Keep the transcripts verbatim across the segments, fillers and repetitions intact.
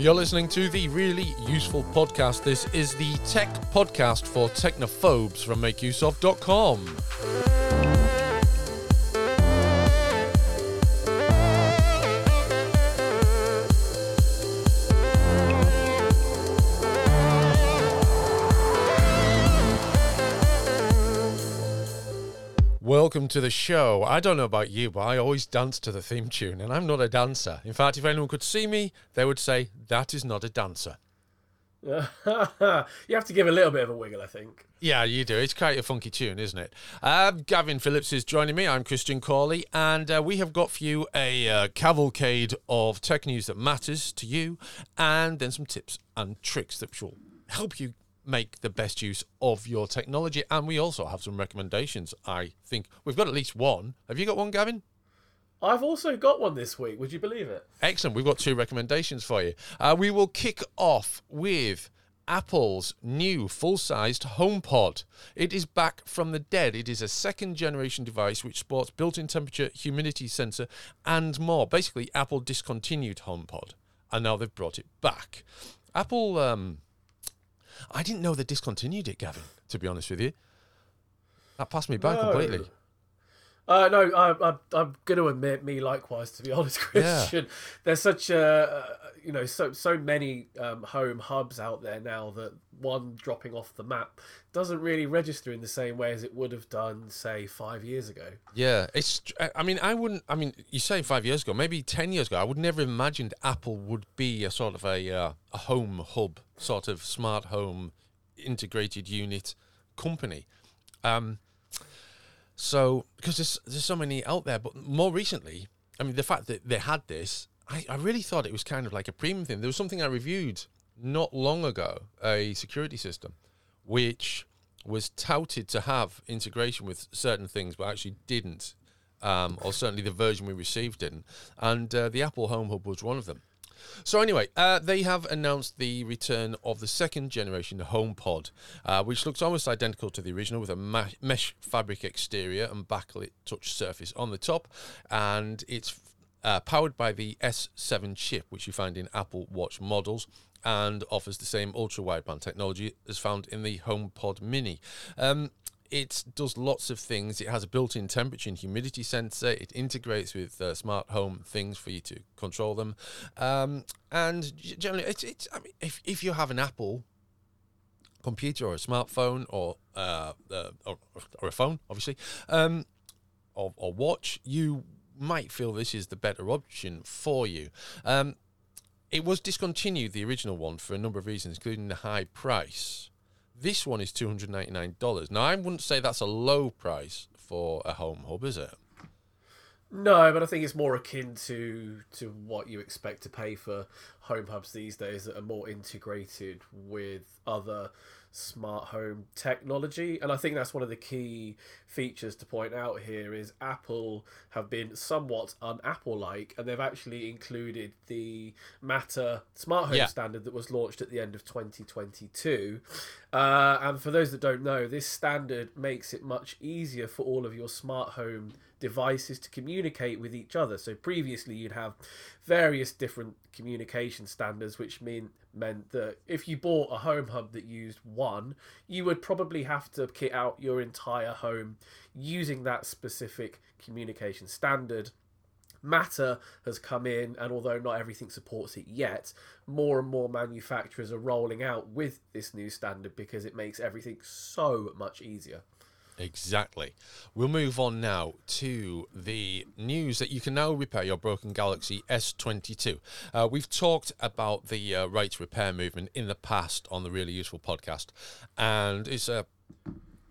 You're listening to the Really Useful Podcast. This is the tech podcast for technophobes from make use of dot com. Welcome to the show. I don't know about you, but I always dance to the theme tune, and I'm not a dancer. In fact, if anyone could see me, they would say, that is not a dancer. You have to give a little bit of a wiggle, I think. Yeah, you do. It's quite a funky tune, isn't it? Uh, Gavin Phillips is joining me. I'm Christian Cawley, and uh, we have got for you a uh, cavalcade of tech news that matters to you, and then some tips and tricks that will help you make the best use of your technology. And we also have some recommendations. I think we've got at least one. Have you got one, Gavin? I've also got one this week. Would you believe it? Excellent. We've got two recommendations for you. Uh, we will kick off with Apple's new full-sized HomePod. It is back from the dead. It is a second-generation device which sports built-in temperature, humidity sensor, and more. Basically, Apple discontinued HomePod, and now they've brought it back. Apple... Um, I didn't know they discontinued it, Gavin, to be honest with you. That passed me by no. completely. Uh, no, I, I, I'm going to admit me likewise, to be honest, Christian. Yeah. There's such, uh, you know, so so many um, home hubs out there now that one dropping off the map doesn't really register in the same way as it would have done, say, five years ago. Yeah, it's. I mean, I wouldn't, I mean, you say five years ago, maybe ten years ago, I would never have imagined Apple would be a sort of a, uh, a home hub, sort of smart home integrated unit company. Um So, because there's, there's so many out there, but more recently, I mean, the fact that they had this, I, I really thought it was kind of like a premium thing. There was something I reviewed not long ago, a security system, which was touted to have integration with certain things, but actually didn't, um, or certainly the version we received didn't, and uh, the Apple Home Hub was one of them. So anyway, uh, they have announced the return of the second generation HomePod, uh, which looks almost identical to the original with a ma- mesh fabric exterior and backlit touch surface on the top. And it's uh, powered by the S seven chip, which you find in Apple Watch models, and offers the same ultra-wideband technology as found in the HomePod Mini. Um, It does lots of things. It has a built-in temperature and humidity sensor. It integrates with uh, smart home things for you to control them. Um, and generally, it's, it's, I mean, if, if you have an Apple computer or a smartphone or uh, uh, or, or a phone, obviously, um, or, or watch, you might feel this is the better option for you. Um, it was discontinued, the original one, for a number of reasons, including the high price. This one is two hundred ninety-nine dollars. Now, I wouldn't say that's a low price for a home hub, is it? No, but I think it's more akin to to what you expect to pay for home hubs these days that are more integrated with other smart home technology. And I think that's one of the key features to point out here is Apple have been somewhat un-Apple-like, and they've actually included the Matter smart home yeah. standard that was launched at the end of twenty twenty-two. Uh, and for those that don't know, this standard makes it much easier for all of your smart home devices to communicate with each other. So previously you'd have various different communication standards, which mean meant that if you bought a home hub that used one, you would probably have to kit out your entire home using that specific communication standard. Matter has come in, and although not everything supports it yet, more and more manufacturers are rolling out with this new standard because it makes everything so much easier. Exactly. We'll move on now to the news that you can now repair your broken Galaxy S twenty-two. Uh, we've talked about the uh, right to repair movement in the past on the Really Useful Podcast, and it's a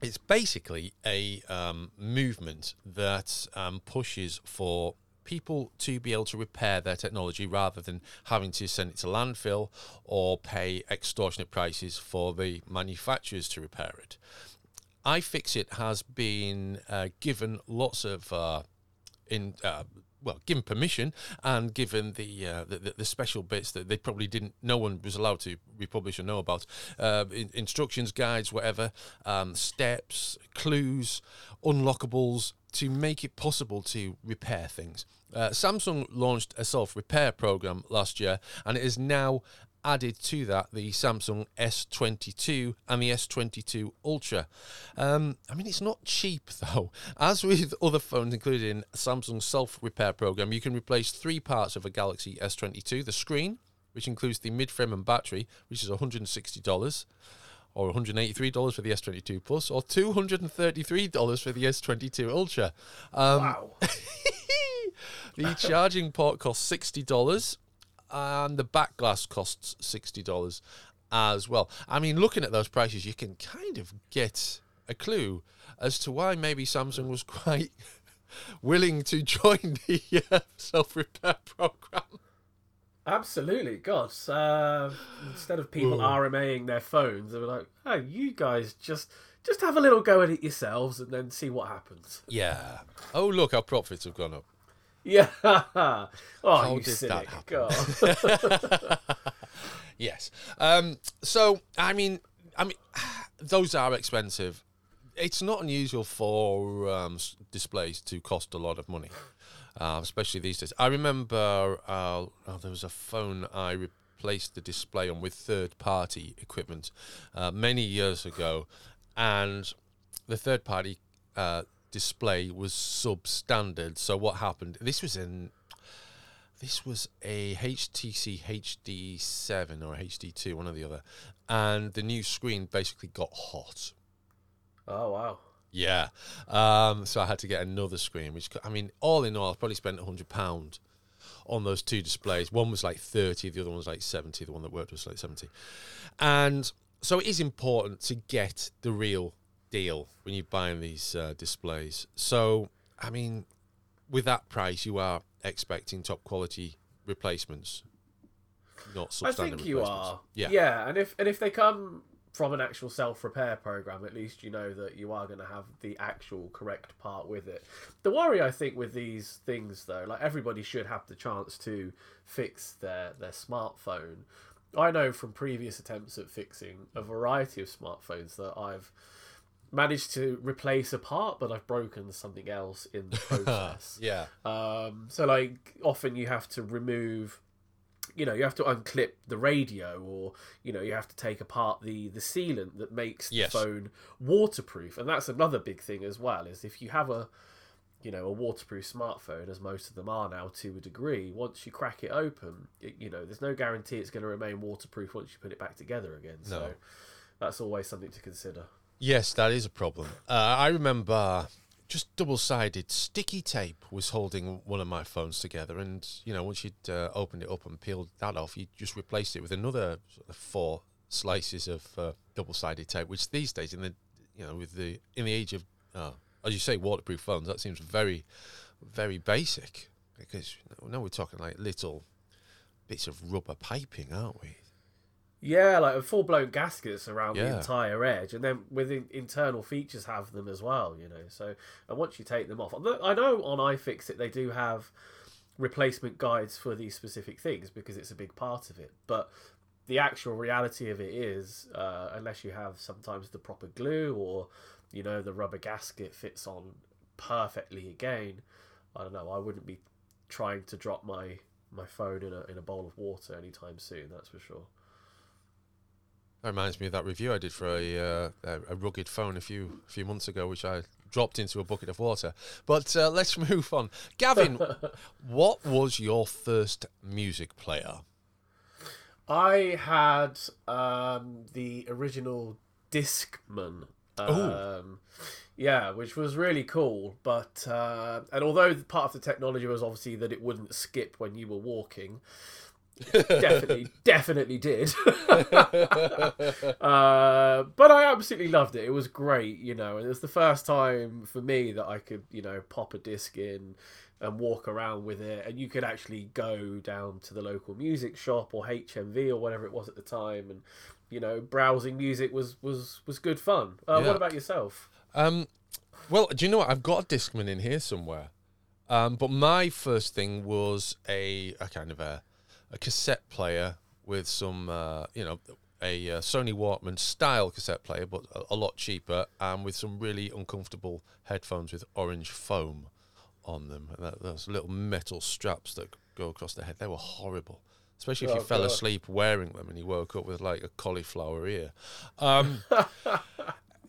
it's basically a um, movement that um, pushes for people to be able to repair their technology rather than having to send it to landfill or pay extortionate prices for the manufacturers to repair it. iFixit has been uh, given lots of, uh, in uh, well, given permission and given the, uh, the the special bits that they probably didn't, no one was allowed to republish or know about, uh, in, instructions, guides, whatever, um, steps, clues, unlockables, to make it possible to repair things. Uh, Samsung launched a self-repair program last year, and it is now added to that the Samsung S twenty-two and the S twenty-two Ultra. Um, I mean, it's not cheap, though. As with other phones, including Samsung's self-repair program, you can replace three parts of a Galaxy S twenty-two. The screen, which includes the mid-frame and battery, which is one hundred sixty dollars, or one hundred eighty-three dollars for the S twenty-two Plus, or two hundred thirty-three dollars for the S twenty-two Ultra. Um, wow. The charging port costs sixty dollars, and the back glass costs sixty dollars as well. I mean, looking at those prices, you can kind of get a clue as to why maybe Samsung was quite willing to join the uh, self-repair program. Absolutely, God. Uh, instead of people Ooh. RMAing their phones, they were like, "Oh, you guys just just have a little go at it yourselves, and then see what happens." Yeah. Oh, look, our profits have gone up. Yeah. Oh, how you did cynic. That happen? God. Yes. Um, so, I mean, I mean, those are expensive. It's not unusual for um, displays to cost a lot of money. Uh, especially these days. I remember uh, oh, there was a phone I replaced the display on with third-party equipment uh, many years ago, and the third-party uh, display was substandard. So what happened? This was in this was a H T C H D seven or H D two, one or the other, and the new screen basically got hot. Oh wow. Yeah, um, so I had to get another screen, which, I mean, all in all, I probably spent one hundred pounds on those two displays. One was like thirty, the other one was like seventy, the one that worked was like seventy. And so it is important to get the real deal when you're buying these uh, displays. So, I mean, with that price, you are expecting top-quality replacements, not substandard replacements. I think you are. Yeah, yeah, and if and if they come from an actual self-repair program, at least you know that you are going to have the actual correct part with it. The worry, I think, with these things, though, like everybody should have the chance to fix their, their smartphone. I know from previous attempts at fixing a variety of smartphones that I've managed to replace a part, but I've broken something else in the process. Yeah. Um, so, like, often you have to remove... You know, you have to unclip the radio, or, you know, you have to take apart the, the sealant that makes yes. the phone waterproof. And that's another big thing as well, is if you have a, you know, a waterproof smartphone, as most of them are now to a degree, once you crack it open, it, you know, there's no guarantee it's going to remain waterproof once you put it back together again. No. So that's always something to consider. Yes, that is a problem. Uh, I remember... Just double-sided sticky tape was holding one of my phones together, and you know, once you'd uh, opened it up and peeled that off, you just replaced it with another sort of four slices of uh, double-sided tape. Which these days, in the you know, with the in the age of, uh, as you say, waterproof phones, that seems very, very basic. Because you know, now we're talking like little bits of rubber piping, aren't we? Yeah, like full-blown gaskets around yeah. the entire edge, and then within internal features have them as well, you know. So, and once you take them off, I know on iFixit they do have replacement guides for these specific things because it's a big part of it. But the actual reality of it is, uh, unless you have sometimes the proper glue or, you know, the rubber gasket fits on perfectly again, I don't know, I wouldn't be trying to drop my, my phone in a in a bowl of water anytime soon, that's for sure. That reminds me of that review I did for a uh, a rugged phone a few few months ago, which I dropped into a bucket of water. But uh, let's move on. Gavin, what was your first music player? I had um, the original Discman. Um, yeah, which was really cool. But uh, and although part of the technology was obviously that it wouldn't skip when you were walking... definitely definitely did uh but I absolutely loved it. It was great, you know, and it was the first time for me that I could, you know, pop a disc in and walk around with it, and you could actually go down to the local music shop or H M V or whatever it was at the time, and you know, browsing music was was was good fun. Uh, yeah. What about yourself? Um well, do you know what, I've got a Discman in here somewhere, um but my first thing was a a kind of a A cassette player with some, uh, you know, a uh, Sony Walkman style cassette player, but a, a lot cheaper, and with some really uncomfortable headphones with orange foam on them. And that, those little metal straps that go across the head, they were horrible. Especially if oh, you fell God. asleep wearing them and you woke up with like a cauliflower ear. Um,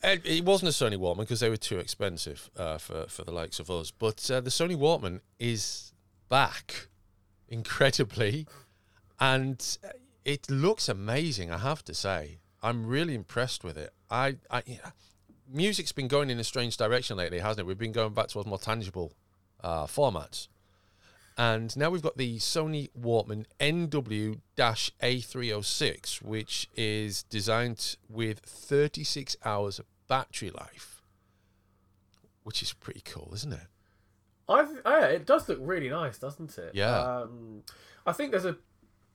it, it wasn't a Sony Walkman because they were too expensive uh, for, for the likes of us. But uh, the Sony Walkman is back, incredibly. And it looks amazing, I have to say. I'm really impressed with it. I, I you know, music's been going in a strange direction lately, hasn't it? We've been going back towards more tangible uh, formats. And now we've got the Sony Walkman N W A three oh six, which is designed with thirty-six hours of battery life, which is pretty cool, isn't it? I th- yeah, it does look really nice, doesn't it? Yeah. Um, I think there's a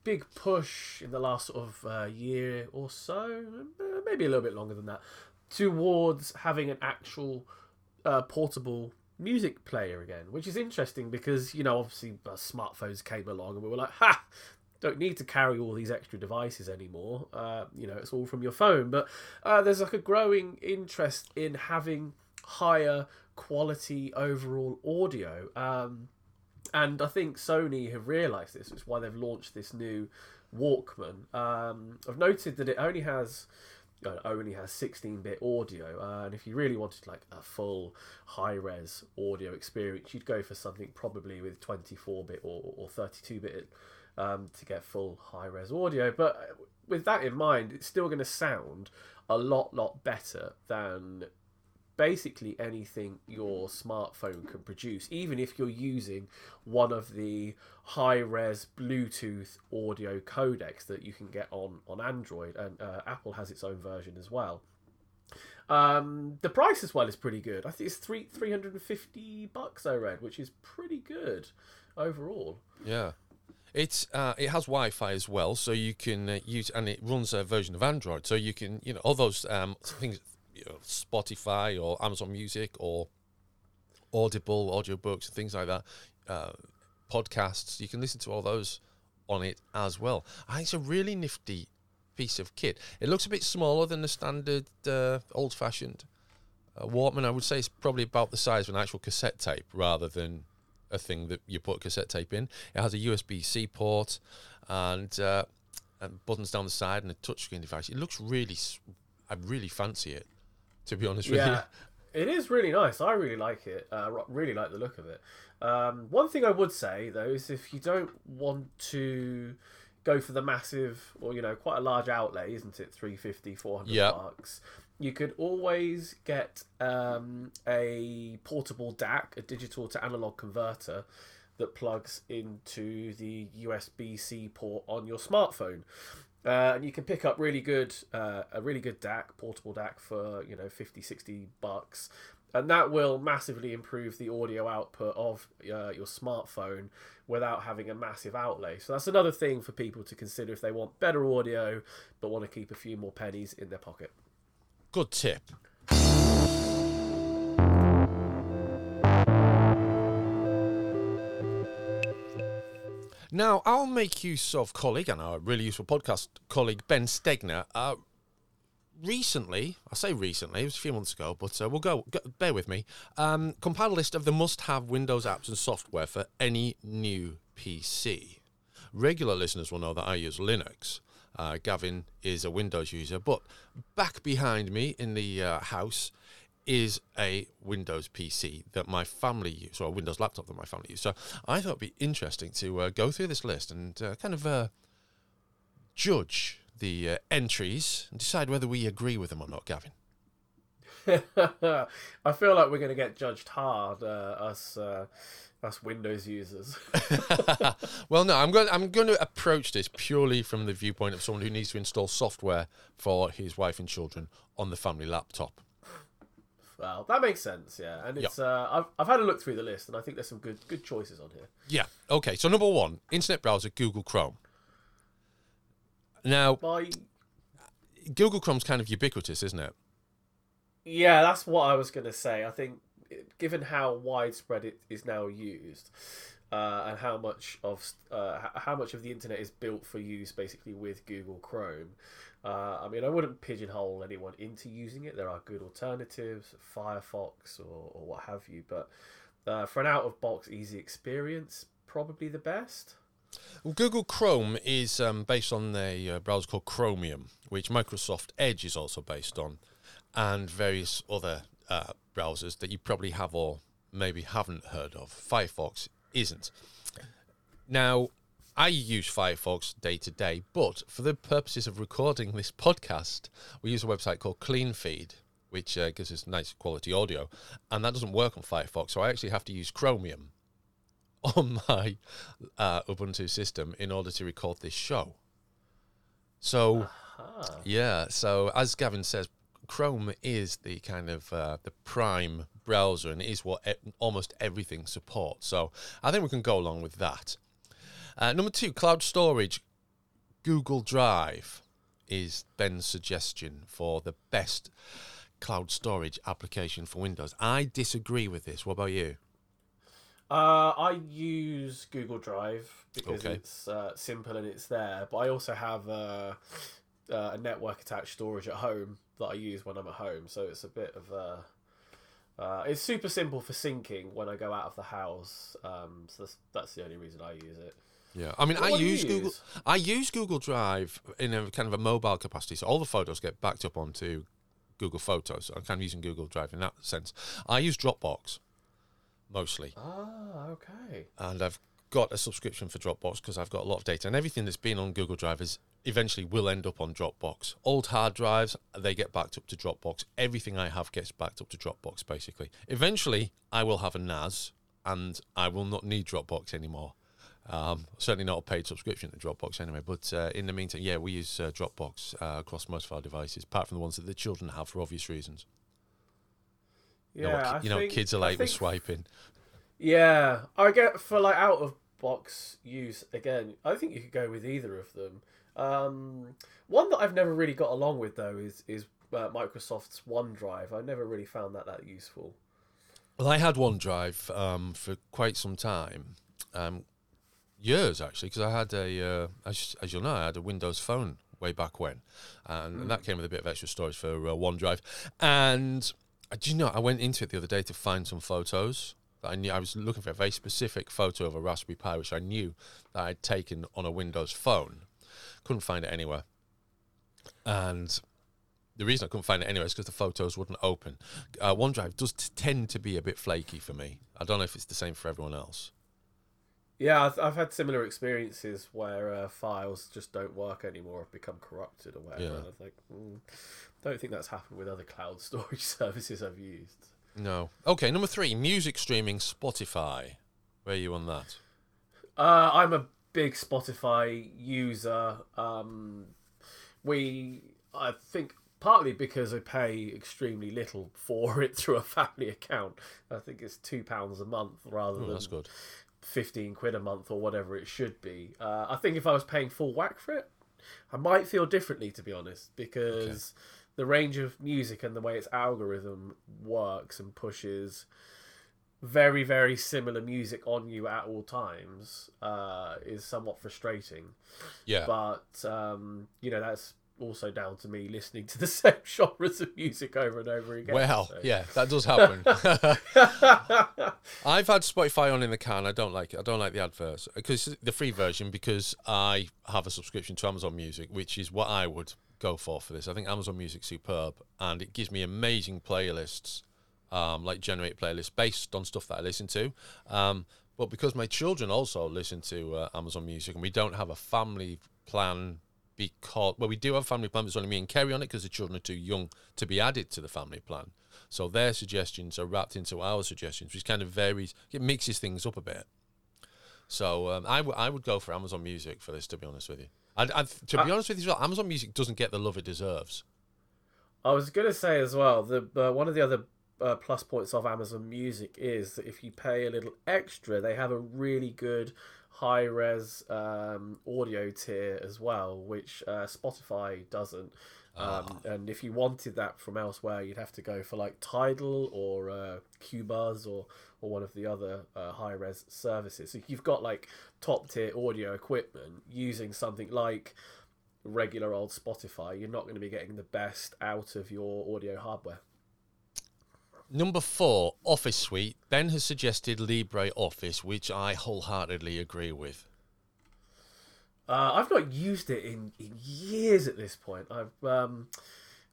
big push in the last sort of uh, year or so, maybe a little bit longer than that, towards having an actual uh, portable music player again, which is interesting because, you know, obviously our smartphones came along and we were like, ha, don't need to carry all these extra devices anymore. Uh, you know, it's all from your phone. But uh, there's like a growing interest in having higher quality overall audio. Um, and I think Sony have realised this. It's why they've launched this new Walkman. Um, I've noted that it only has... It only has sixteen-bit audio, uh, and if you really wanted like a full high-res audio experience, you'd go for something probably with twenty-four-bit or, or thirty-two-bit um, to get full high-res audio. But with that in mind, it's still going to sound a lot, lot better than basically anything your smartphone can produce, even if you're using one of the high-res Bluetooth audio codecs that you can get on, on Android, and uh, Apple has its own version as well. Um, the price as well is pretty good. I think it's three three hundred and fifty bucks I read, which is pretty good overall. Yeah, it's uh, it has Wi-Fi as well, so you can uh, use, and it runs a version of Android, so you can, you know, all those um, things. You know, Spotify or Amazon Music or Audible, audiobooks and things like that, uh, podcasts, you can listen to all those on it as well. I think it's a really nifty piece of kit. It looks a bit smaller than the standard uh, old-fashioned uh, Walkman. I would say it's probably about the size of an actual cassette tape rather than a thing that you put cassette tape in. It has a U S B C port and, uh, and buttons down the side and a touchscreen device. It looks really... I really fancy it, to be honest with yeah, you. It is really nice. I really like it. I uh, really like the look of it. Um, one thing I would say, though, is if you don't want to go for the massive or, you know, quite a large outlay, isn't it, three fifty, four hundred yep. bucks, you could always get um, a portable D A C, a digital to analog converter, that plugs into the U S B C port on your smartphone. Uh, and you can pick up really good, uh, a really good D A C, portable D A C for, you know, fifty, sixty bucks. And that will massively improve the audio output of uh, your smartphone without having a massive outlay. So that's another thing for people to consider if they want better audio but want to keep a few more pennies in their pocket. Good tip. Now, our Make Use Of colleague and our really useful podcast colleague, Ben Stegner, uh, recently, I say recently, it was a few months ago, but uh, we'll go, go, bear with me, um, compiled a list of the must-have Windows apps and software for any new P C. Regular listeners will know that I use Linux. Uh, Gavin is a Windows user, but back behind me in the uh, house is a Windows P C that my family use, or a Windows laptop that my family use. So I thought it'd be interesting to uh, go through this list and uh, kind of uh, judge the uh, entries and decide whether we agree with them or not, Gavin. I feel like we're going to get judged hard, uh, us uh, us Windows users. Well, no, I'm going. I'm going to approach this purely from the viewpoint of someone who needs to install software for his wife and children on the family laptop. Well, that makes sense, yeah. And it's yep. uh, I've I've had a look through the list, and I think there's some good good choices on here. Yeah. Okay. So number one, internet browser Google Chrome. Now, My... Google Chrome's kind of ubiquitous, isn't it? Yeah, that's what I was going to say. I think, given how widespread it is now used, uh, and how much of uh, how much of the internet is built for use basically with Google Chrome, Uh, I mean, I wouldn't pigeonhole anyone into using it. There are good alternatives, Firefox or, or what have you. But uh, for an out-of-box easy experience, probably the best. Well, Google Chrome is um, based on a uh, browser called Chromium, which Microsoft Edge is also based on, and various other uh, browsers that you probably have or maybe haven't heard of. Firefox isn't. Now, I use Firefox day to day, but for the purposes of recording this podcast, we use a website called CleanFeed, which uh, gives us nice quality audio, and that doesn't work on Firefox, so I actually have to use Chromium on my uh, Ubuntu system in order to record this show. So, uh-huh. yeah, so as Gavin says, Chrome is the kind of uh, the prime browser, and it is what e- almost everything supports. So I think we can go along with that. Uh, number two, cloud storage. Google Drive is Ben's suggestion for the best cloud storage application for Windows. I disagree with this. What about you? Uh, I use Google Drive because okay. it's uh, simple and it's there. But I also have a, a network-attached storage at home that I use when I'm at home. So it's a bit of a... Uh, it's super simple for syncing when I go out of the house. Um, so that's, that's the only reason I use it. Yeah, I mean, I use Google. Use? I use Google Drive in a kind of a mobile capacity, so all the photos get backed up onto Google Photos. I'm kind of using Google Drive in that sense. I use Dropbox mostly. Ah, okay. And I've got a subscription for Dropbox because I've got a lot of data, and everything that's been on Google Drive is eventually will end up on Dropbox. Old hard drives, they get backed up to Dropbox. Everything I have gets backed up to Dropbox, basically. Eventually, I will have a N A S, and I will not need Dropbox anymore. Um, certainly not a paid subscription to Dropbox anyway, but uh, in the meantime, yeah, we use uh, Dropbox uh, across most of our devices, apart from the ones that the children have for obvious reasons. Yeah, you know, what, you know think, what kids are like think, with swiping. Yeah, I get for like out of box use again. I think you could go with either of them. Um, one that I've never really got along with though is is uh, Microsoft's OneDrive. I never really found that that useful. Well, I had OneDrive um, for quite some time. Um, Years actually, because I had a, uh, as, as you'll know, I had a Windows phone way back when, and, mm. and that came with a bit of extra storage for uh, OneDrive. And uh, do you know, I went into it the other day to find some photos that I knew I was looking for a very specific photo of a Raspberry Pi, which I knew that I'd taken on a Windows phone. Couldn't find it anywhere, and the reason I couldn't find it anywhere is because the photos wouldn't open. Uh, OneDrive does t- tend to be a bit flaky for me. I don't know if it's the same for everyone else. Yeah, I've had similar experiences where uh, files just don't work anymore or become corrupted or whatever. Yeah. And I like, mm, don't think that's happened with other cloud storage services I've used. No. Okay, number three, music streaming, Spotify. Where are you on that? Uh, I'm a big Spotify user. Um, we, I think... Partly because I pay extremely little for it through a family account. I think it's two pounds a month rather oh, than that's good. fifteen quid a month or whatever it should be. Uh, I think if I was paying full whack for it, I might feel differently, to be honest, because okay. the range of music and the way its algorithm works and pushes very, very similar music on you at all times uh, is somewhat frustrating. Yeah. But, um, you know, that's... also down to me listening to the same genres of music over and over again. Well, so. yeah, that does happen. I've had Spotify on in the car and I don't like it. I don't like the adverts. Because the free version, because I have a subscription to Amazon Music, which is what I would go for for this. I think Amazon Music's superb and it gives me amazing playlists, um, like generate playlists based on stuff that I listen to. Um, but because my children also listen to uh, Amazon Music and we don't have a family plan Because well, we do have family plan, but it's only me and Kerry on it because the children are too young to be added to the family plan. So their suggestions are wrapped into our suggestions, which kind of varies. It mixes things up a bit. So um, I, w- I would go for Amazon Music for this, to be honest with you. I'd, I'd, to be I, honest with you, as well, Amazon Music doesn't get the love it deserves. I was going to say as well, the uh, one of the other uh, plus points of Amazon Music is that if you pay a little extra, they have a really good... high-res um, audio tier as well, which uh, Spotify doesn't. Um, oh. And if you wanted that from elsewhere, you'd have to go for like Tidal or uh, Qbuzz or or one of the other uh, high-res services. So if you've got like top-tier audio equipment using something like regular old Spotify, you're not going to be getting the best out of your audio hardware. Number four, Office Suite. Ben has suggested LibreOffice, which I wholeheartedly agree with. Uh, I've not used it in, in years at this point. I've um,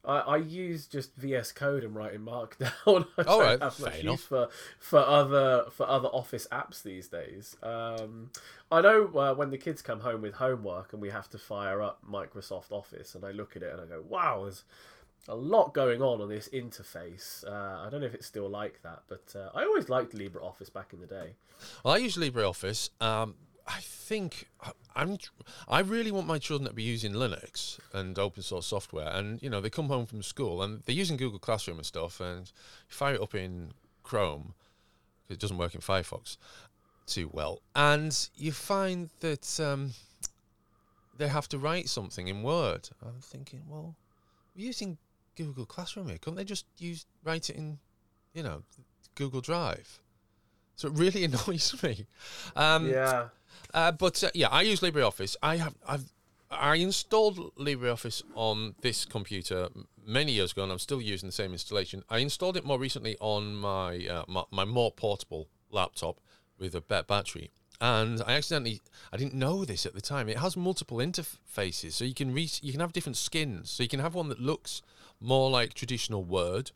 I, I use just V S Code and write in Markdown. I All right, have fair much enough. Use for for other for other Office apps these days. Um, I know uh, when the kids come home with homework and we have to fire up Microsoft Office, and I look at it and I go, "Wow, there's a lot going on on this interface." Uh, I don't know if it's still like that, but uh, I always liked LibreOffice back in the day. Well, I use LibreOffice. Um... I think I'm. I really want my children to be using Linux and open source software. And you know, they come home from school and they're using Google Classroom and stuff. And you fire it up in Chrome, it doesn't work in Firefox too well. And you find that um, they have to write something in Word. I'm thinking, well, we're using Google Classroom here. Couldn't they just use write it in, you know, Google Drive? So it really annoys me. Um, yeah. Uh, but uh, yeah, I use LibreOffice. I have I've I installed LibreOffice on this computer many years ago, and I'm still using the same installation. I installed it more recently on my uh, my, my more portable laptop with a better battery, and I accidentally I didn't know this at the time. It has multiple interfaces, so you can reach you can have different skins. So you can have one that looks more like traditional Word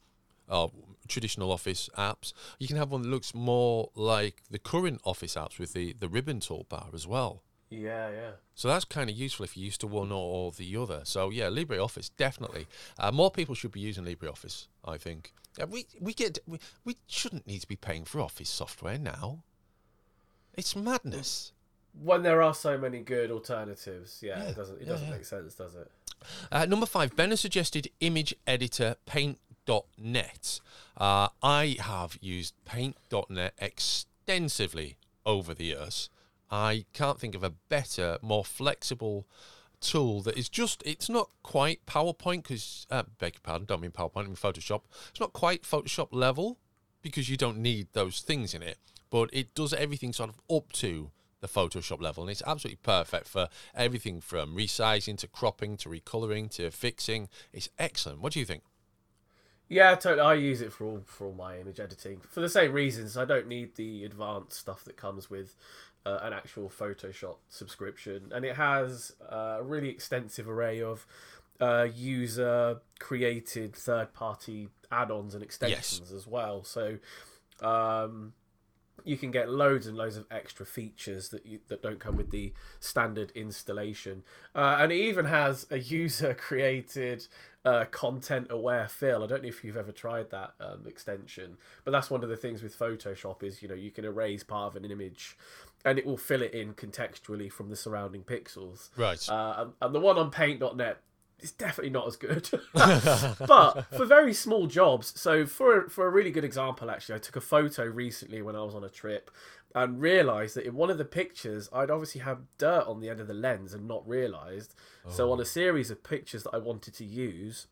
or traditional Office apps. You can have one that looks more like the current Office apps with the, the ribbon toolbar as well. Yeah, yeah. So that's kind of useful if you're used to one or the other. So yeah, LibreOffice, definitely. Uh, more people should be using LibreOffice, I think. Uh, we we get we, we shouldn't need to be paying for Office software now. It's madness. When there are so many good alternatives, yeah, yeah. it doesn't it yeah, doesn't yeah. make sense, does it? Uh, number five, Ben has suggested image editor paint dot net. Uh, I have used paint dot net extensively over the years. I can't think of a better, more flexible tool that is just, it's not quite PowerPoint because, uh, beg your pardon, don't mean PowerPoint, I mean Photoshop. It's not quite Photoshop level because you don't need those things in it, but it does everything sort of up to the Photoshop level, and it's absolutely perfect for everything from resizing to cropping to recoloring to fixing. It's excellent. What do you think? Yeah, totally. I use it for all for all my image editing for the same reasons. I don't need the advanced stuff that comes with uh, an actual Photoshop subscription, and it has a really extensive array of uh, user-created third-party add-ons and extensions yes. as well. So um, you can get loads and loads of extra features that you, that don't come with the standard installation, uh, and it even has a user-created Uh, content-aware fill. I don't know if you've ever tried that um, extension, but that's one of the things with Photoshop is, you know, you can erase part of an image and it will fill it in contextually from the surrounding pixels. Right. Uh, and, and the one on paint dot net is definitely not as good, but for very small jobs. So for a, for a really good example, actually, I took a photo recently when I was on a trip and realised that in one of the pictures, I'd obviously have dirt on the end of the lens and not realised. Oh. So on a series of pictures that I wanted to use,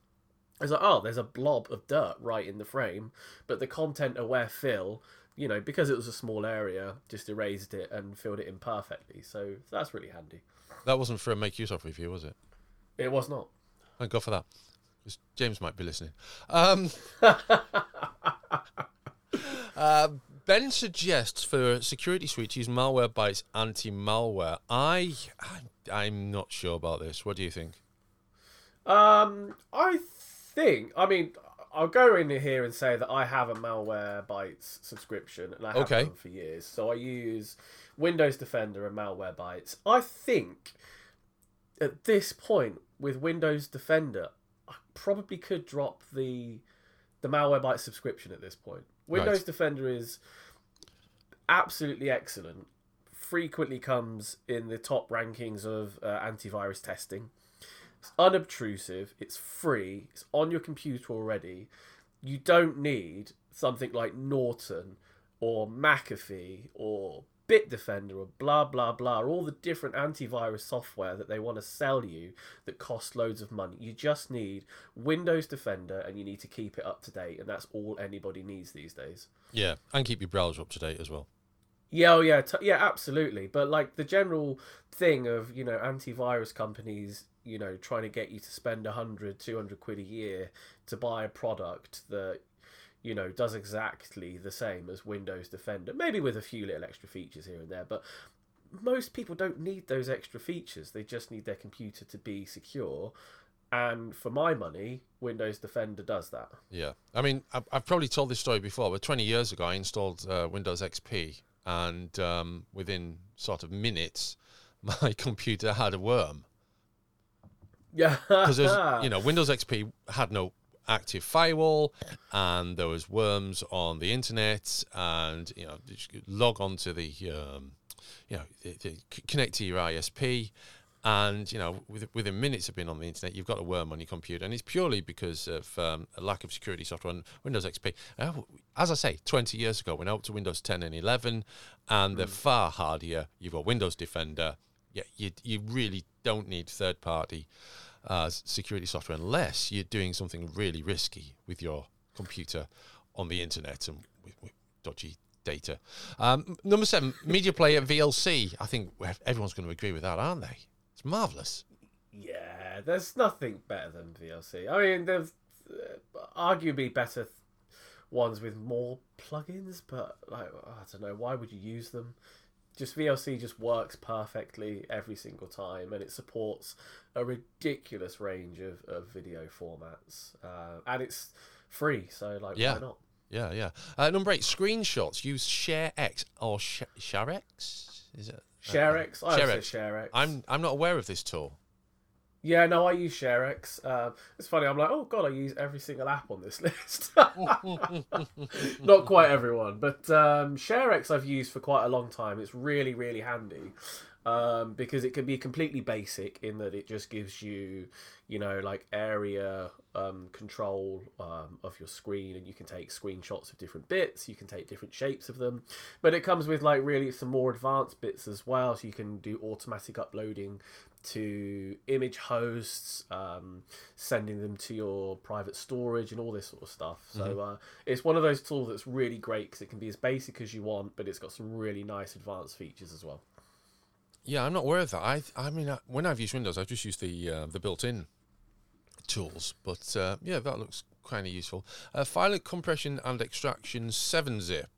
I was like, oh, there's a blob of dirt right in the frame. But the content-aware fill, you know, because it was a small area, just erased it and filled it in perfectly. So that's really handy. That wasn't for a Make Use Of review, was it? It was not. Thank God for that. James might be listening. Um, uh, Ben suggests for security suite to use Malwarebytes anti-malware. I, I, I'm not sure about this. What do you think? Um, I think, I mean, I'll go in here and say that I have a Malwarebytes subscription, and I have okay. done for years. So I use Windows Defender and Malwarebytes. I think at this point with Windows Defender, I probably could drop the the Malwarebytes subscription at this point. Windows right. Defender is absolutely excellent. Frequently comes in the top rankings of uh, antivirus testing. It's unobtrusive. It's free. It's on your computer already. You don't need something like Norton or McAfee or Bitdefender or blah, blah, blah. All the different antivirus software that they want to sell you that costs loads of money. You just need Windows Defender and you need to keep it up to date. And that's all anybody needs these days. Yeah. And keep your browser up to date as well. Yeah, oh yeah. T- yeah, absolutely. But like the general thing of, you know, antivirus companies you know, trying to get you to spend a hundred, two hundred quid a year to buy a product that, you know, does exactly the same as Windows Defender, maybe with a few little extra features here and there. But most people don't need those extra features. They just need their computer to be secure. And for my money, Windows Defender does that. Yeah. I mean, I've, I've probably told this story before, but twenty years ago, I installed uh, Windows X P, and um, within sort of minutes, my computer had a worm. Yeah. Because, you know, Windows X P had no active firewall, and there was worms on the internet, and, you know, you could log on to the, um, you know, the, the, connect to your I S P, and, you know, within minutes of being on the internet, you've got a worm on your computer. And it's purely because of um, a lack of security software on Windows X P. As I say, twenty years ago, went out to Windows ten and eleven, and they're far hardier. You've got Windows Defender. Yeah, you, you really don't need third-party uh, security software unless you're doing something really risky with your computer on the internet and with, with dodgy data. Um, number seven, media player V L C. I think everyone's going to agree with that, aren't they? Marvellous. Yeah, there's nothing better than V L C. I mean, there's arguably better th- ones with more plugins, but like I don't know, why would you use them? Just V L C just works perfectly every single time, and it supports a ridiculous range of, of video formats, uh, and it's free, so like yeah. why not? Yeah, yeah. Uh, number eight, screenshots. Use ShareX or Sh- ShareX? Is it? ShareX. I ShareX. Say ShareX. I'm I'm not aware of this tool. Yeah, no, I use ShareX. Uh, it's funny. I'm like, oh god, I use every single app on this list. Not quite everyone, but um, ShareX I've used for quite a long time. It's really really handy um, because it can be completely basic in that it just gives you, you know, like area um, control um, of your screen, and you can take screenshots of different bits. You can take different shapes of them, but it comes with like really some more advanced bits as well. So you can do automatic uploading to image hosts, um, sending them to your private storage, and all this sort of stuff. So mm-hmm. uh, it's one of those tools that's really great because it can be as basic as you want, but it's got some really nice advanced features as well. Yeah, I'm not aware of that. I I mean, I, when I've used Windows, I've just used the uh, the built-in tools, but uh, yeah, that looks kind of useful. Uh, file compression and extraction, seven zip.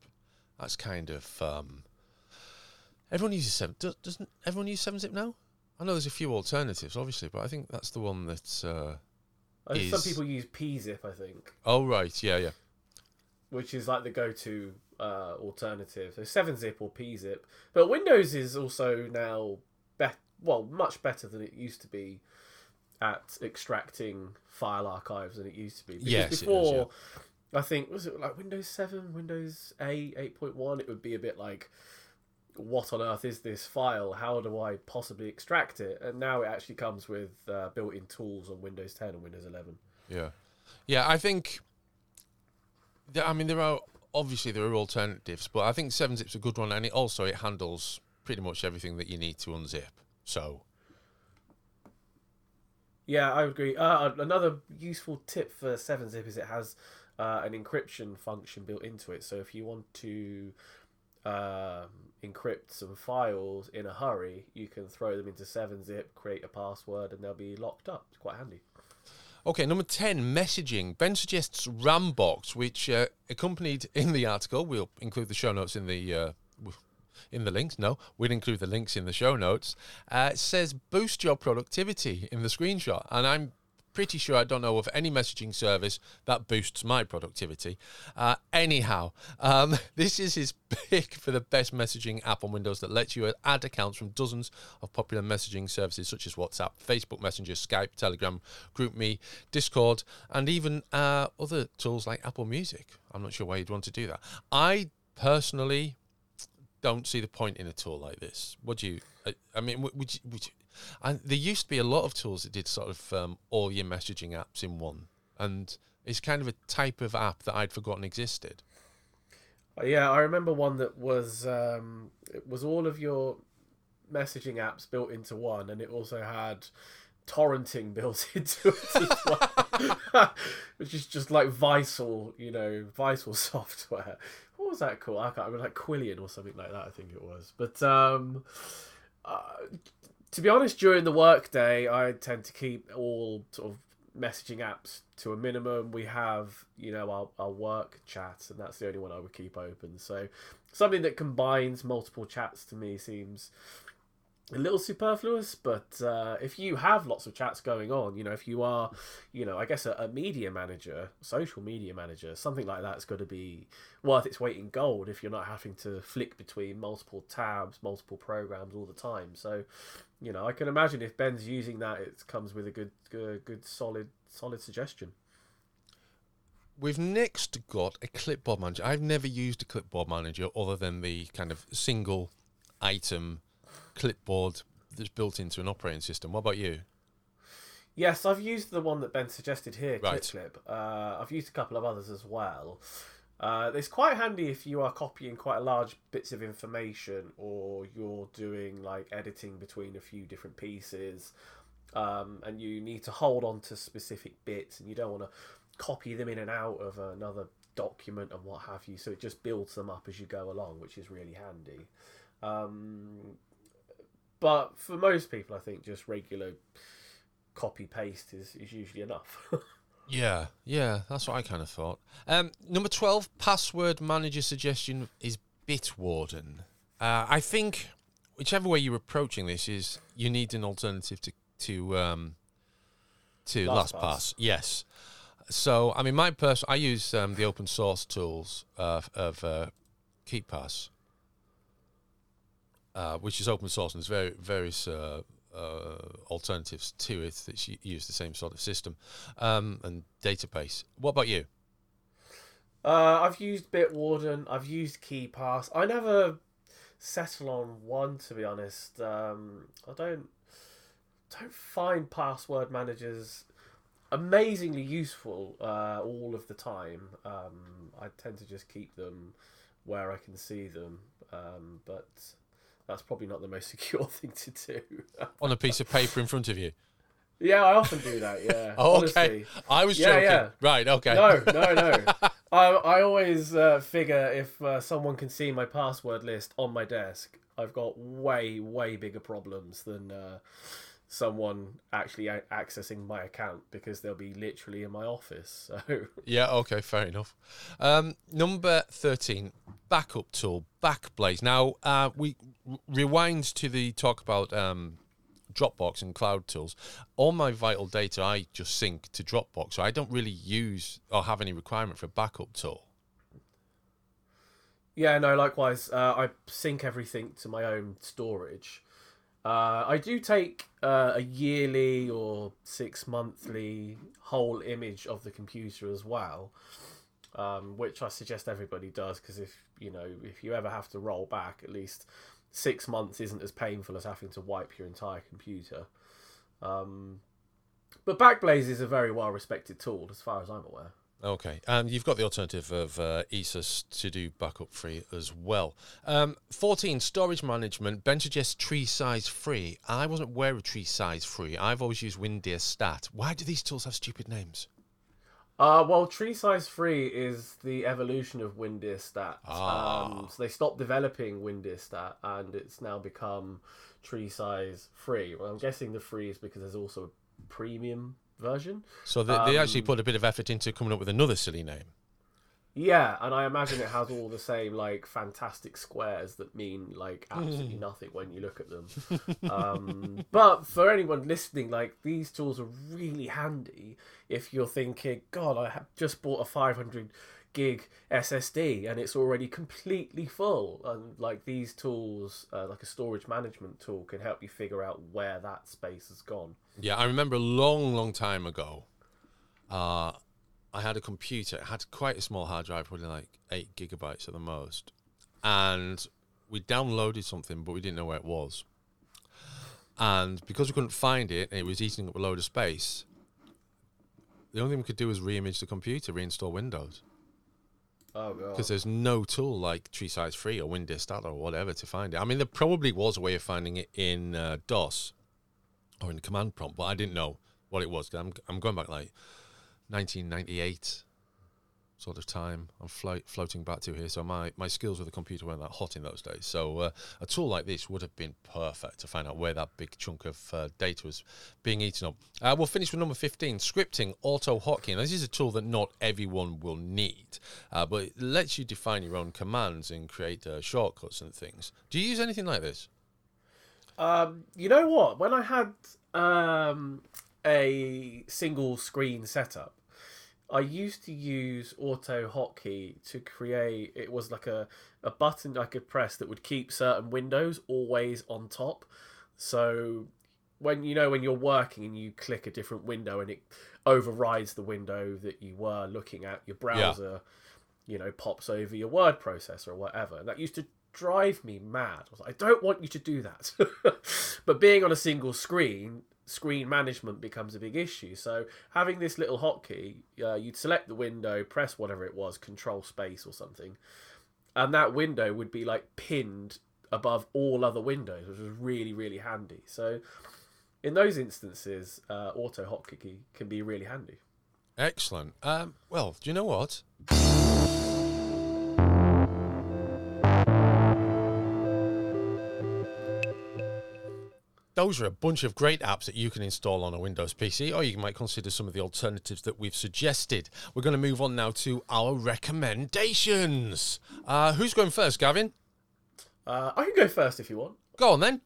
That's kind of um, everyone uses seven. Does, doesn't everyone use seven zip now? I know there's a few alternatives, obviously, but I think that's the one that uh, I think is... Some people use P zip, I think. Oh, right. Yeah, yeah. Which is like the go-to uh, alternative. So seven zip or P zip. But Windows is also now, be- well, much better than it used to be at extracting file archives than it used to be. Because yes, before, it is, yeah. I think, was it like Windows seven, Windows eight, eight point one? It would be a bit like... what on earth is this file? How do I possibly extract it? And now it actually comes with uh, built-in tools on Windows ten and Windows eleven. Yeah. Yeah, I think... I mean, there are... Obviously, there are alternatives, but I think seven zip's a good one, and it also it handles pretty much everything that you need to unzip. So... Yeah, I agree. Uh, another useful tip for seven zip is it has uh, an encryption function built into it. So if you want to... Um, encrypt some files in a hurry, you can throw them into seven zip, create a password, and they'll be locked up. It's quite handy. Okay, number ten, messaging. Ben suggests Rambox, which uh, accompanied in the article. We'll include the show notes in the uh, in the links. No, we'll include the links in the show notes. Uh, it says boost your productivity in the screenshot, and I'm pretty sure I don't know of any messaging service that boosts my productivity. Uh, anyhow, um, this is his pick for the best messaging app on Windows that lets you add accounts from dozens of popular messaging services such as WhatsApp, Facebook Messenger, Skype, Telegram, GroupMe, Discord, and even uh, other tools like Apple Music. I'm not sure why you'd want to do that. I personally don't see the point in a tool like this. Would you? I, I mean, would you... Would you and there used to be a lot of tools that did sort of um, all your messaging apps in one, and it's kind of a type of app that I'd forgotten existed. Yeah, I remember one that was um, it was all of your messaging apps built into one, and it also had torrenting built into it as well, which is just like Vysel, you know, Vysel software. What was that called? I can't remember, like Quillian or something like that, I think it was. But um, uh, to be honest, during the workday, I tend to keep all sort of messaging apps to a minimum. We have, you know, our, our work chat, and that's the only one I would keep open. So something that combines multiple chats to me seems a little superfluous. But uh, if you have lots of chats going on, you know, if you are, you know, I guess a, a media manager, social media manager, something like that's got to be worth its weight in gold if you're not having to flick between multiple tabs, multiple programs all the time. So, you know, I can imagine if Ben's using that, it comes with a good, good, good solid, solid suggestion. We've next got a clipboard manager. I've never used a clipboard manager other than the kind of single item clipboard that's built into an operating system. What about you? Yes, I've used the one that Ben suggested here, right. ClipClip. Uh, I've used a couple of others as well. Uh, it's quite handy if you are copying quite large bits of information, or you're doing like editing between a few different pieces, um, and you need to hold on to specific bits, and you don't want to copy them in and out of another document and what have you. So it just builds them up as you go along, which is really handy. Um, but for most people, I think just regular copy paste is, is usually enough. Yeah, yeah, that's what I kind of thought. Um, number twelve, password manager suggestion is Bitwarden. Uh, I think whichever way you're approaching this is you need an alternative to to um, to LastPass. LastPass. Yes. So I mean, my person, I use um, the open source tools uh, of uh, KeePass, uh, which is open source, and there's very various. Uh, Uh, alternatives to it that use the same sort of system um, and database. What about you? Uh, I've used Bitwarden. I've used KeePass. I never settle on one, to be honest. Um, I don't don't find password managers amazingly useful uh, all of the time. Um, I tend to just keep them where I can see them, um, but. That's probably not the most secure thing to do. On a piece of paper in front of you? Yeah, I often do that, yeah. Oh, okay. Honestly. I was yeah, joking. Yeah. Right, okay. No, no, no. I I always uh, figure if uh, someone can see my password list on my desk, I've got way, way bigger problems than uh, someone actually a- accessing my account, because they'll be literally in my office. So yeah, okay, fair enough. Um, number thirteen. Backup tool, Backblaze. Now, uh, we r- rewind to the talk about um, Dropbox and cloud tools. All my vital data, I just sync to Dropbox, so I don't really use or have any requirement for a backup tool. Yeah, no, likewise. Uh, I sync everything to my own storage. Uh, I do take uh, a yearly or six-monthly whole image of the computer as well. Um, which I suggest everybody does, because if you know if you ever have to roll back, at least six months isn't as painful as having to wipe your entire computer. Um, but Backblaze is a very well-respected tool, as far as I'm aware. Okay, and um, you've got the alternative of uh, E S U S to do backup free as well. Um, fourteen, storage management. Ben suggests tree size free. I wasn't aware of tree size free. I've always used Windir Stat. Why do these tools have stupid names? Uh, well, Tree Size three is the evolution of Windir Stat. Ah. Um, so they stopped developing Windir Stat, and it's now become Tree Size three. Well, I'm guessing the three is because there's also a premium version. So they, um, they actually put a bit of effort into coming up with another silly name. Yeah, and I imagine it has all the same like fantastic squares that mean like absolutely nothing when you look at them. Um, but for anyone listening, like these tools are really handy if you're thinking, God, I have just bought a five hundred gig S S D and it's already completely full. And like these tools, uh, like a storage management tool, can help you figure out where that space has gone. Yeah, I remember a long, long time ago. Uh, I had a computer. It had quite a small hard drive, probably like eight gigabytes at the most. And we downloaded something, but we didn't know where it was. And because we couldn't find it, and it was eating up a load of space, the only thing we could do was re-image the computer, reinstall Windows. Oh, God. Because there's no tool like Tree Size three or Windir Stat or whatever to find it. I mean, there probably was a way of finding it in uh, DOS or in the command prompt, but I didn't know what it was. I'm, I'm going back like nineteen ninety-eight sort of time I'm flo- floating back to here. So my, my skills with the computer weren't that hot in those days. So uh, a tool like this would have been perfect to find out where that big chunk of uh, data was being eaten up. Uh, we'll finish with number fifteen, scripting auto hotkey. Now, this is a tool that not everyone will need, uh, but it lets you define your own commands and create uh, shortcuts and things. Do you use anything like this? Um, you know what? When I had um, a single screen setup, I used to use auto hotkey to create, it was like a, a button I could press that would keep certain windows always on top. So when you know when you're working and you click a different window and it overrides the window that you were looking at, your browser, yeah. you know, pops over your word processor or whatever. And that used to drive me mad. I was like, I don't want you to do that. But being on a single screen, screen management becomes a big issue. So having this little hotkey, uh, you'd select the window, press whatever it was, control space or something, and that window would be like pinned above all other windows, which was really, really handy. So in those instances, uh, auto hotkey can be really handy. Excellent. Um, well, do you know what? Those are a bunch of great apps that you can install on a Windows P C, or you might consider some of the alternatives that we've suggested. We're going to move on now to our recommendations. Uh, who's going first, Gavin? Uh, I can go first if you want. Go on then.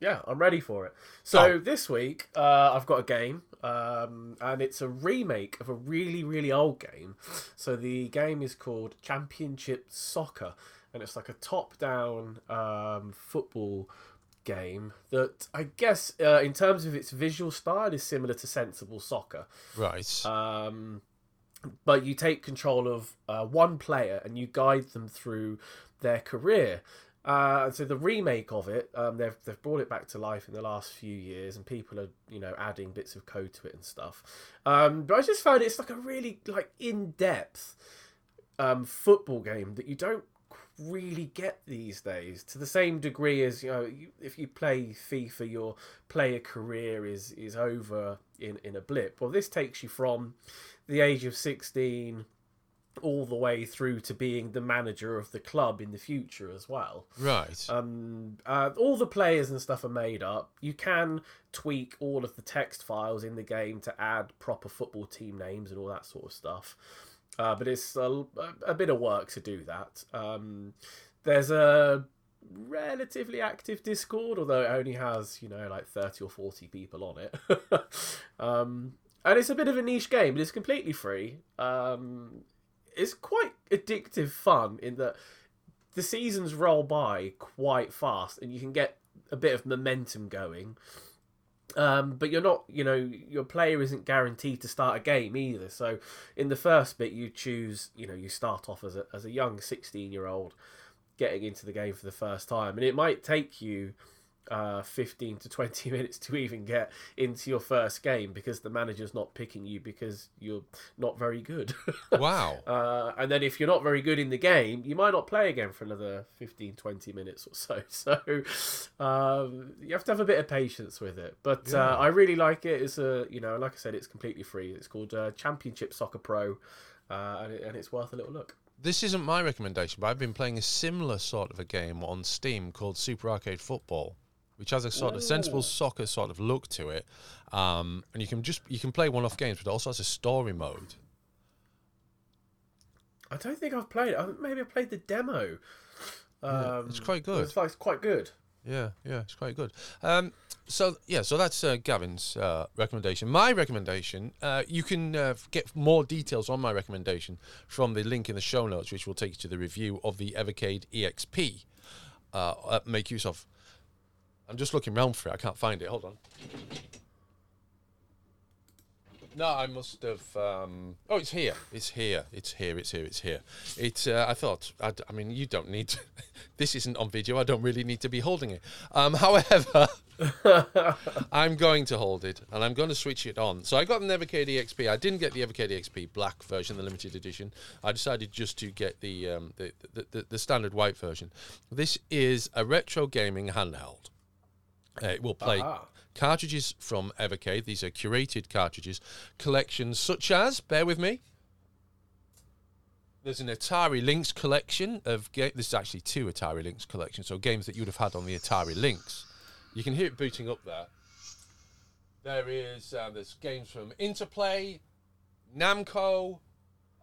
Yeah, I'm ready for it. So oh. this week, uh, I've got a game, um, and it's a remake of a really, really old game. So the game is called Championship Soccer, and it's like a top-down um, football game that I guess uh, in terms of its visual style is similar to Sensible Soccer, right? Um, but you take control of uh, one player and you guide them through their career. Uh, so the remake of it, um, they've they've brought it back to life in the last few years, and people are you know adding bits of code to it and stuff. Um, but I just found it's like a really like in-depth um, football game that you don't really get these days to the same degree as you know you, if you play FIFA, your player career is is over in in a blip. Well, this takes you from the age of sixteen all the way through to being the manager of the club in the future as well, right? Um uh, all the players and stuff are made up. You can tweak all of the text files in the game to add proper football team names and all that sort of stuff. Uh, but it's a, a bit of work to do that. Um, there's a relatively active Discord, although it only has, you know, like thirty or forty people on it. um, and it's a bit of a niche game, but it's completely free. Um, it's quite addictive fun in that the seasons roll by quite fast and you can get a bit of momentum going. Um, but you're not, you know, your player isn't guaranteed to start a game either. So in the first bit, you choose, you know, you start off as a as a young sixteen-year-old getting into the game for the first time. And it might take you uh, fifteen to twenty minutes to even get into your first game because the manager's not picking you because you're not very good. Wow. Uh, and then if you're not very good in the game, you might not play again for another fifteen, twenty minutes or so. So um, you have to have a bit of patience with it. But yeah. uh, I really like it. It's a, you know, like I said, it's completely free. It's called uh, Championship Soccer Pro, uh, and, it, and it's worth a little look. This isn't my recommendation, but I've been playing a similar sort of a game on Steam called Super Arcade Football, which has a sort of Sensible Soccer sort of look to it, um, and you can just you can play one-off games, but it also has a story mode. I don't think I've played it. I maybe I played the demo. Um, yeah, it's quite good. It's, like, it's quite good. Yeah, yeah, it's quite good. Um, so yeah, so that's uh, Gavin's uh, recommendation. My recommendation, uh, you can uh, get more details on my recommendation from the link in the show notes, which will take you to the review of the Evercade E X P. Uh, uh, make use of. I'm just looking around for it. I can't find it. Hold on. No, I must have... Um, oh, it's here. It's here. It's here. It's here. It's here. It's, uh, I thought... I, d- I mean, you don't need... To, this isn't on video. I don't really need to be holding it. Um, however, I'm going to hold it, and I'm going to switch it on. So I got an Evercade E X P. I didn't get the Evercade E X P black version, the limited edition. I decided just to get the, um, the, the, the, the standard white version. This is a retro gaming handheld. Uh, it will play uh-huh. cartridges from Evercade. These are curated cartridges. Collections such as, bear with me, There's an Atari Lynx collection of games. There's actually two Atari Lynx collections, so games that you would have had on the Atari Lynx. You can hear it booting up there. There is uh, there's games from Interplay, Namco,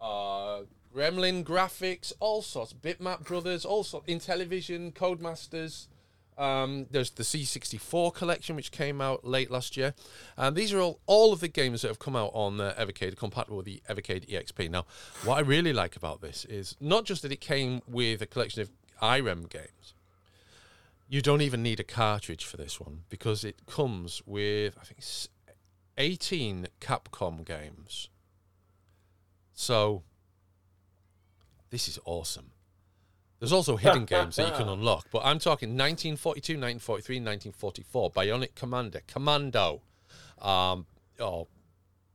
uh, Gremlin Graphics, all sorts. Bitmap Brothers, all sorts. Intellivision, Codemasters. Um, there's the C sixty-four collection, which came out late last year. And these are all, all of the games that have come out on uh, Evercade, compatible with the Evercade E X P. Now, what I really like about this is not just that it came with a collection of I R E M games. You don't even need a cartridge for this one, because it comes with, I think, eighteen Capcom games. So, this is awesome. There's also hidden games that you can unlock, but I'm talking nineteen forty-two, nineteen forty-three, nineteen forty-four, Bionic Commander, Commando, um, oh,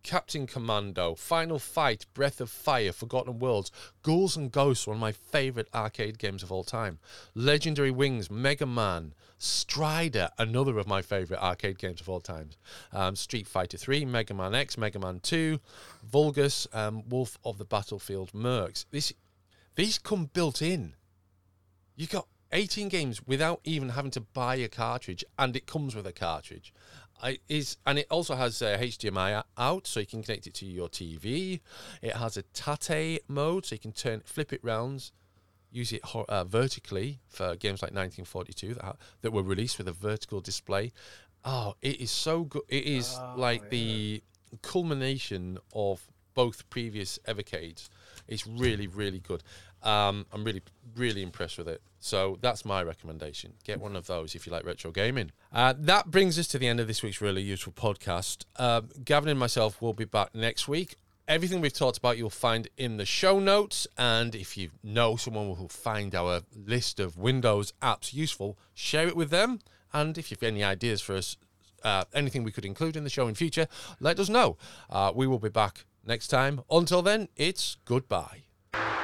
Captain Commando, Final Fight, Breath of Fire, Forgotten Worlds, Ghouls and Ghosts, one of my favourite arcade games of all time, Legendary Wings, Mega Man, Strider, another of my favourite arcade games of all time, um, Street Fighter three, Mega Man X, Mega Man two, Vulgus, um, Wolf of the Battlefield Mercs. This, these come built in. You got eighteen games without even having to buy a cartridge, and it comes with a cartridge. It is, and it also has uh, H D M I out, so you can connect it to your T V. It has a Tate mode, so you can turn, flip it round, use it uh, vertically for games like nineteen forty-two that, that were released with a vertical display. Oh, it is so good! It is oh, like yeah. the culmination of both previous Evercades. It's really, really good. Um, I'm really, really impressed with it. So that's my recommendation. Get one of those if you like retro gaming. Uh, that brings us to the end of this week's Really Useful Podcast. Uh, Gavin and myself will be back next week. Everything we've talked about you'll find in the show notes. And if you know someone who will find our list of Windows apps useful, share it with them. And if you've got any ideas for us, uh, anything we could include in the show in future, let us know. Uh, we will be back next time. Until then, it's goodbye.